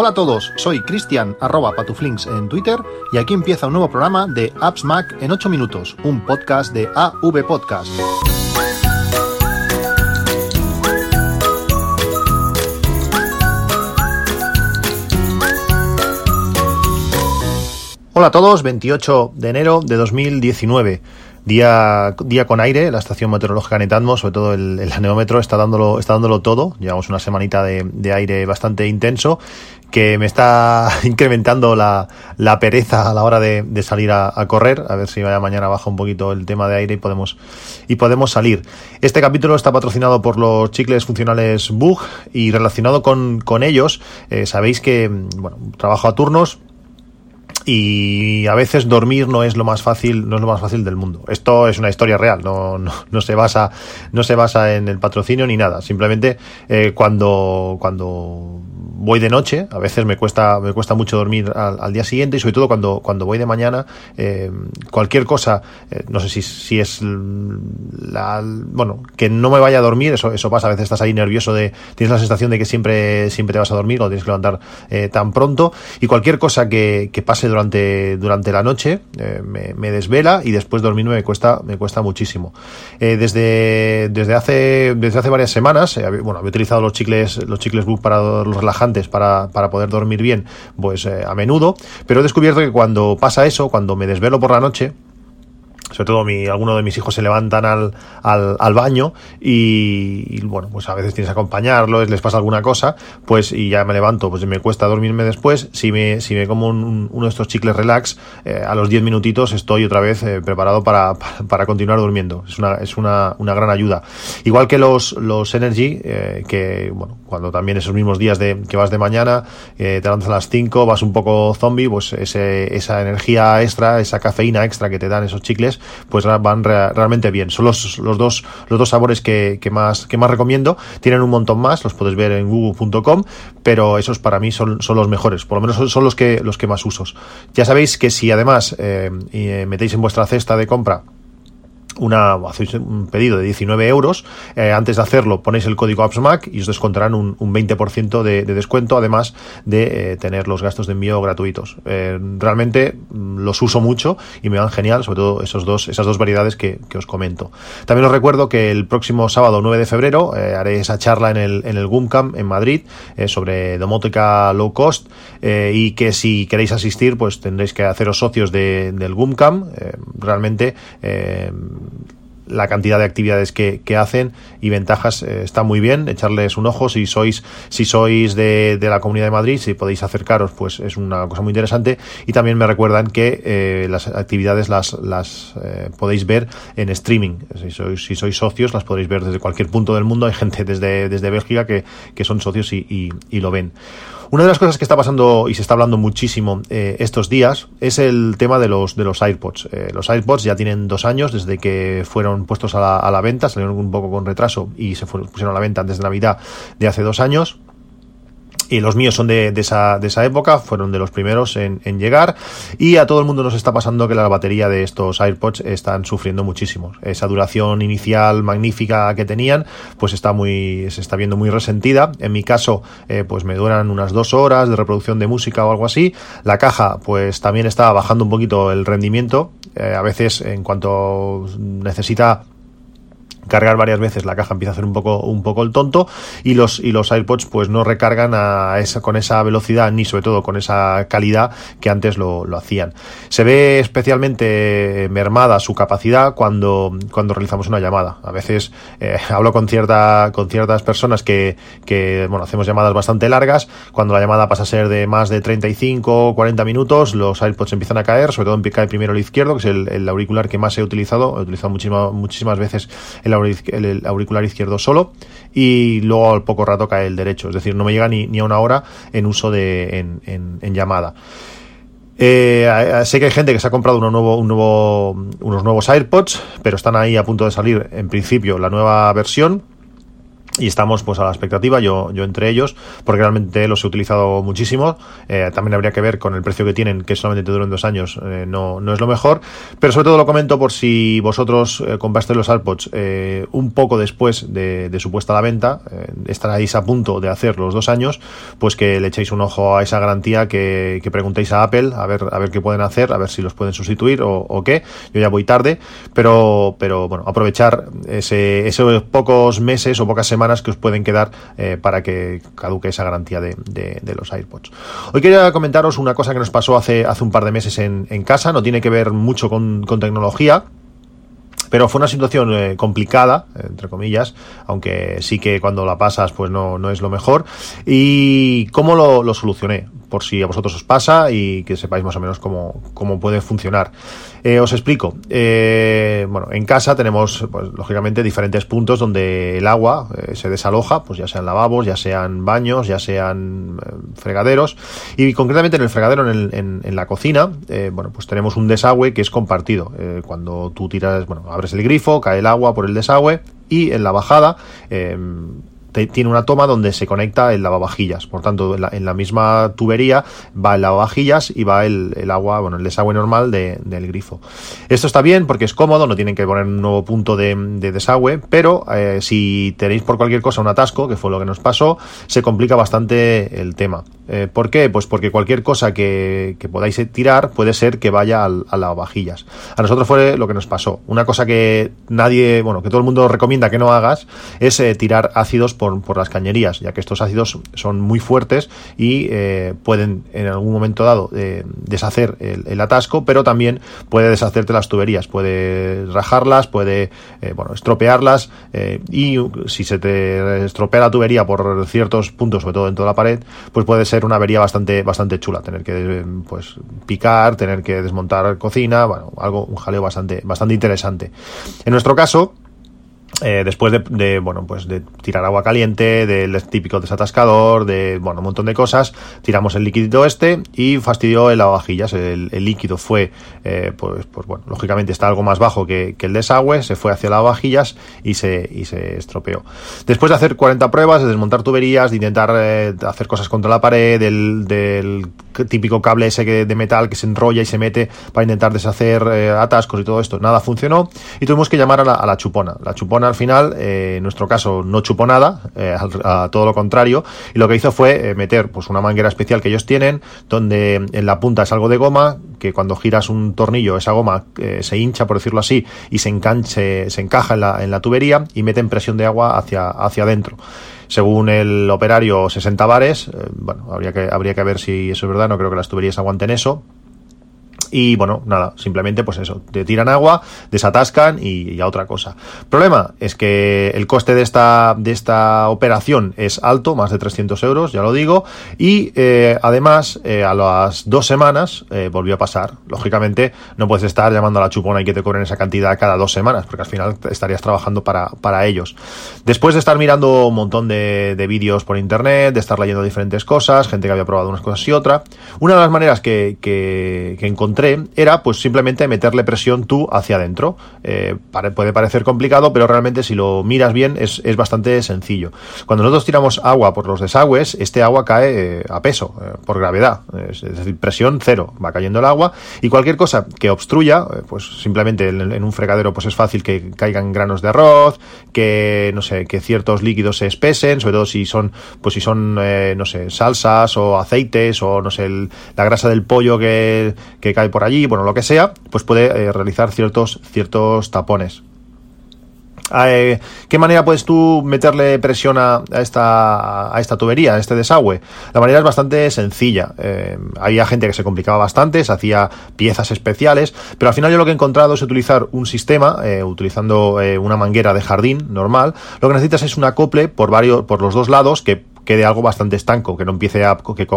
Hola a todos, soy Cristian, @patuflinks en Twitter, y aquí empieza un nuevo programa de Apps Mac en 8 minutos, un podcast de AV Podcast. Hola a todos, 28 de enero de 2019. Día con aire, la estación meteorológica Netatmo, sobre todo el aneómetro, está dándolo todo. Llevamos una semanita de aire bastante intenso que me está incrementando la pereza a la hora de salir a correr. A ver si mañana baja un poquito el tema de aire y podemos salir. Este capítulo está patrocinado por los chicles funcionales Wug y relacionado con ellos, sabéis que trabajo a turnos. Y a veces dormir no es lo más fácil del mundo. Esto es una historia real, no se basa en el patrocinio ni nada. Simplemente cuando voy de noche, a veces me cuesta mucho dormir al día siguiente, y sobre todo cuando voy de mañana, cualquier cosa, no sé si es que no me vaya a dormir, eso pasa. A veces estás ahí nervioso, tienes la sensación de que siempre te vas a dormir o tienes que levantar tan pronto, y cualquier cosa que pase durante la noche me desvela, y después dormirme me cuesta muchísimo. Desde hace varias semanas había utilizado los chicles Wug para los relajantes para poder dormir bien, pues a menudo, pero he descubierto que cuando pasa eso, cuando me desvelo por la noche, sobre todo alguno de mis hijos se levantan al baño y a veces tienes que acompañarlos, les pasa alguna cosa, pues y ya me levanto, pues me cuesta dormirme después. Si me como uno de estos chicles relax, a los 10 minutitos estoy otra vez preparado para continuar durmiendo. Es una gran ayuda. Igual que los Energy, cuando también esos mismos días que vas de mañana, te lanzas a las 5, vas un poco zombie, pues esa energía extra, esa cafeína extra que te dan esos chicles, pues van realmente bien. Son los dos sabores que más recomiendo. Tienen un montón más, los puedes ver en google.com, pero esos para mí son los mejores, por lo menos son los que más uso. Ya sabéis que si además metéis en vuestra cesta de compra hacéis un pedido de 19€, antes de hacerlo ponéis el código AppsMac y os descontarán un 20% de descuento, además de tener los gastos de envío gratuitos. Realmente los uso mucho y me van genial, sobre todo esas dos variedades que os comento. También os recuerdo que el próximo sábado 9 de febrero haré esa charla en el GumCam en Madrid sobre domótica low cost, y que si queréis asistir, pues tendréis que haceros socios del GumCam. Realmente la cantidad de actividades que hacen y ventajas está muy bien. Echarles un ojo si sois de la Comunidad de Madrid, si podéis acercaros, pues es una cosa muy interesante. Y también me recuerdan que las actividades las podéis ver en streaming. Si sois socios, las podréis ver desde cualquier punto del mundo. Hay gente desde Bélgica que son socios y lo ven. Una de las cosas que está pasando y se está hablando muchísimo estos días es el tema de los AirPods. Los AirPods ya tienen 2 años desde que fueron puestos a la venta, salieron un poco con retraso y pusieron a la venta antes de Navidad de hace 2 años. Y los míos son de esa época, fueron de los primeros en llegar, y a todo el mundo nos está pasando que la batería de estos AirPods están sufriendo muchísimo. Esa duración inicial magnífica que tenían, pues se está viendo muy resentida. En mi caso, pues me duran unas 2 horas de reproducción de música o algo así. La caja, pues también está bajando un poquito el rendimiento. A veces, en cuanto necesita cargar varias veces, la caja empieza a hacer un poco el tonto, y los AirPods pues no recargan con esa velocidad, ni sobre todo con esa calidad que antes lo hacían. Se ve especialmente mermada su capacidad cuando realizamos una llamada. A veces hablo con ciertas personas que hacemos llamadas bastante largas. Cuando la llamada pasa a ser de más de 35 o 40 minutos, los AirPods empiezan a caer, sobre todo cae primero el izquierdo, que es el auricular que más he utilizado muchísimas veces el auricular izquierdo solo, y luego al poco rato cae el derecho. Es decir, no me llega ni a 1 hora en uso en llamada. Sé que hay gente que se ha comprado unos nuevos AirPods, pero están ahí a punto de salir, en principio, la nueva versión. y estamos pues a la expectativa, yo entre ellos, porque realmente los he utilizado muchísimo. También habría que ver con el precio que tienen, que solamente te duran 2 años, no es lo mejor, pero sobre todo lo comento por si vosotros comprasteis los AirPods un poco después de su puesta a la venta, estaréis a punto de hacer los 2 años, pues que le echéis un ojo a esa garantía, que preguntéis a Apple a ver qué pueden hacer, a ver si los pueden sustituir o qué. Yo ya voy tarde, pero bueno, aprovechar esos pocos meses o pocas semanas que os pueden quedar para que caduque esa garantía de los AirPods. Hoy quería comentaros una cosa que nos pasó hace un par de meses en casa. No tiene que ver mucho con tecnología, pero fue una situación complicada, entre comillas, aunque sí que cuando la pasas pues no es lo mejor. ¿Y cómo lo solucioné? Por si a vosotros os pasa y que sepáis más o menos cómo puede funcionar. Os explico. Bueno, en casa tenemos, pues, lógicamente, diferentes puntos donde el agua se desaloja, pues ya sean lavabos, ya sean baños, ya sean fregaderos. Y concretamente en el fregadero, en la cocina, bueno, pues tenemos un desagüe que es compartido. Cuando tú tiras, bueno, abres el grifo, cae el agua por el desagüe y en la bajada... tiene una toma donde se conecta el lavavajillas, por tanto en la misma tubería va el lavavajillas y va el agua, bueno, el desagüe normal del grifo. Esto está bien porque es cómodo, no tienen que poner un nuevo punto de desagüe, pero si tenéis por cualquier cosa un atasco, que fue lo que nos pasó, se complica bastante el tema. ¿Por qué? Pues porque cualquier cosa que podáis tirar puede ser que vaya al lavavajillas. A nosotros fue lo que nos pasó. Una cosa que nadie, bueno, que todo el mundo recomienda que no hagas es tirar ácidos por las cañerías, ya que estos ácidos son muy fuertes y pueden en algún momento dado deshacer el atasco, pero también puede deshacerte las tuberías, puede rajarlas, puede estropearlas, y si se te estropea la tubería por ciertos puntos, sobre todo dentro de la pared, pues puede ser una avería bastante chula, tener que picar, tener que desmontar cocina, bueno, algo, un jaleo bastante interesante. En nuestro caso, después de tirar agua caliente, del típico desatascador, un montón de cosas, tiramos el líquido este y fastidió el lavavajillas. El líquido fue, lógicamente está algo más bajo que el desagüe, se fue hacia el lavavajillas y se estropeó. Después de hacer 40 pruebas, de desmontar tuberías, de intentar hacer cosas contra la pared, del típico cable ese de metal que se enrolla y se mete para intentar deshacer atascos y todo esto, nada funcionó y tuvimos que llamar a la chupona. La chupona al final, en nuestro caso, no chupó nada, a todo lo contrario, y lo que hizo fue meter pues una manguera especial que ellos tienen, donde en la punta es algo de goma, que cuando giras un tornillo esa goma se hincha, por decirlo así, y se encaja en la tubería y meten presión de agua hacia adentro. Según el operario, 60 bares, habría que ver si eso es verdad, no creo que las tuberías aguanten eso. Y bueno, nada, simplemente pues eso, te tiran agua, desatascan y a otra cosa. Problema es que el coste de esta operación es alto, más de 300 euros, ya lo digo, y además a las 2 semanas volvió a pasar. Lógicamente no puedes estar llamando a la chupona y que te cobren esa cantidad cada 2 semanas, porque al final estarías trabajando para ellos. Después de estar mirando un montón de vídeos por internet, de estar leyendo diferentes cosas, gente que había probado unas cosas y otra, una de las maneras que encontré era pues simplemente meterle presión tú hacia adentro. Puede parecer complicado, pero realmente si lo miras bien es bastante sencillo. Cuando nosotros tiramos agua por los desagües, este agua cae a peso, por gravedad, es decir, presión cero, va cayendo el agua, y cualquier cosa que obstruya, pues simplemente en un fregadero pues es fácil que caigan granos de arroz, que no sé, que ciertos líquidos se espesen, sobre todo si son no sé, salsas o aceites o no sé, la grasa del pollo que cae por allí, bueno, lo que sea, pues puede realizar ciertos tapones. ¿Qué manera puedes tú meterle presión a esta tubería, a este desagüe? La manera es bastante sencilla. Había gente que se complicaba bastante, se hacía piezas especiales, pero al final yo lo que he encontrado es utilizar un sistema, utilizando una manguera de jardín normal. Lo que necesitas es un acople por los 2 lados que quede algo bastante estanco, que no empiece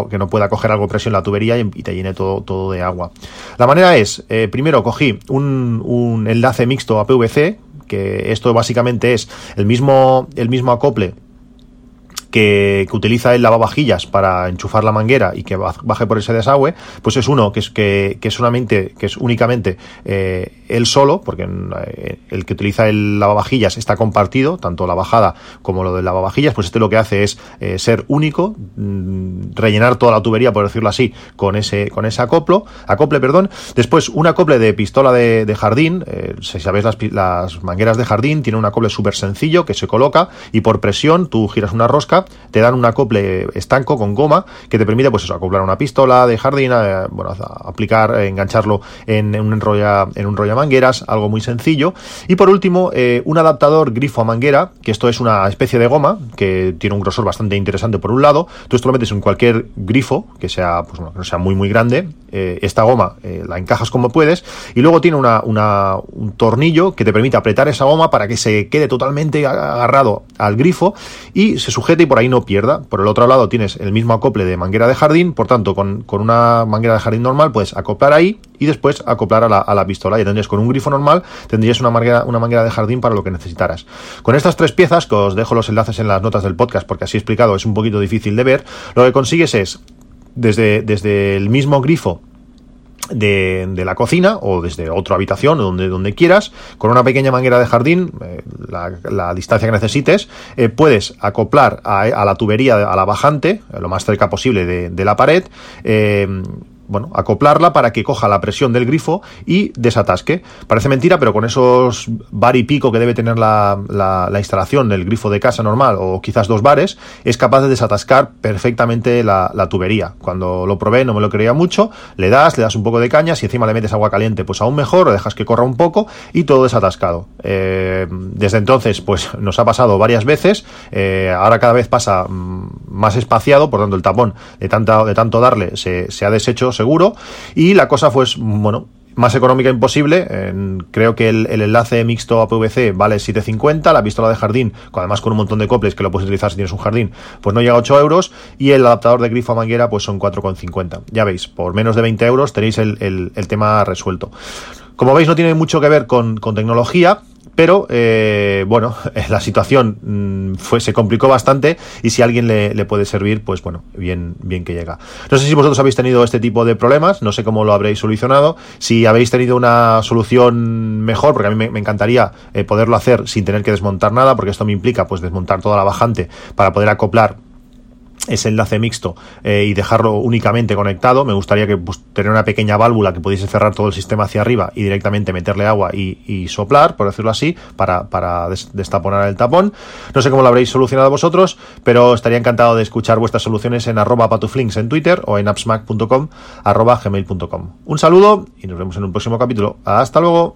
que no pueda coger algo de presión la tubería y te llene todo de agua. La manera es, primero cogí un enlace mixto a PVC, que esto básicamente es el mismo acople que utiliza el lavavajillas para enchufar la manguera y que baje por ese desagüe, pues es uno que es únicamente él solo, porque el que utiliza el lavavajillas está compartido, tanto la bajada como lo del lavavajillas, pues este lo que hace es ser único, rellenar toda la tubería, por decirlo así, con ese acople. Después un acople de pistola de jardín, si sabéis las mangueras de jardín tienen un acople súper sencillo que se coloca y por presión tú giras una rosca, te dan un acople estanco con goma que te permite pues eso, acoplar una pistola de jardín, engancharlo en un enrolla mangueras, algo muy sencillo. Y por último, un adaptador grifo a manguera, que esto es una especie de goma que tiene un grosor bastante interesante. Por un lado, tú esto lo metes en cualquier grifo que sea, pues bueno, que no sea muy muy grande, esta goma la encajas como puedes, y luego tiene un tornillo que te permite apretar esa goma para que se quede totalmente agarrado al grifo y se sujete y por ahí no pierda. Por el otro lado tienes el mismo acople de manguera de jardín, por tanto con una manguera de jardín normal puedes acoplar ahí y después acoplar a la pistola, y tendrías con un grifo normal tendrías una manguera de jardín para lo que necesitaras. Con estas tres piezas, que os dejo los enlaces en las notas del podcast porque así explicado es un poquito difícil de ver, lo que consigues es desde el mismo grifo de la cocina o desde otra habitación donde quieras, con una pequeña manguera de jardín, la distancia que necesites, puedes acoplar a la tubería, a la bajante, lo más cerca posible de la pared, acoplarla para que coja la presión del grifo y desatasque. Parece mentira, pero con esos bar y pico que debe tener la instalación del grifo de casa normal, o quizás 2 bares, es capaz de desatascar perfectamente la tubería. Cuando lo probé no me lo creía mucho, le das un poco de caña, si encima le metes agua caliente pues aún mejor, le dejas que corra un poco y todo desatascado. Desde entonces pues nos ha pasado varias veces, ahora cada vez pasa más espaciado, por tanto el tapón de tanto darle se ha deshecho seguro, y la cosa fue más económica imposible. Creo que el enlace mixto a PVC vale 7,50, la pistola de jardín, además con un montón de coples que lo puedes utilizar si tienes un jardín, pues no llega a 8 euros, y el adaptador de grifo a manguera pues son 4,50. Ya veis, por menos de 20 euros tenéis el tema resuelto. Como veis, no tiene mucho que ver con tecnología, pero la situación se complicó bastante, y si a alguien le puede servir, pues bien que llega. No sé si vosotros habéis tenido este tipo de problemas, no sé cómo lo habréis solucionado, si habéis tenido una solución mejor, porque a mí me encantaría poderlo hacer sin tener que desmontar nada, porque esto me implica pues desmontar toda la bajante para poder acoplar ese enlace mixto y dejarlo únicamente conectado. Me gustaría que tener una pequeña válvula que pudiese cerrar todo el sistema hacia arriba y directamente meterle agua y soplar, por decirlo así, para destaponar el tapón. No sé cómo lo habréis solucionado vosotros, pero estaría encantado de escuchar vuestras soluciones en @patuflinks en Twitter o en appsmac.com @gmail.com. Un saludo y nos vemos en un próximo capítulo. Hasta luego.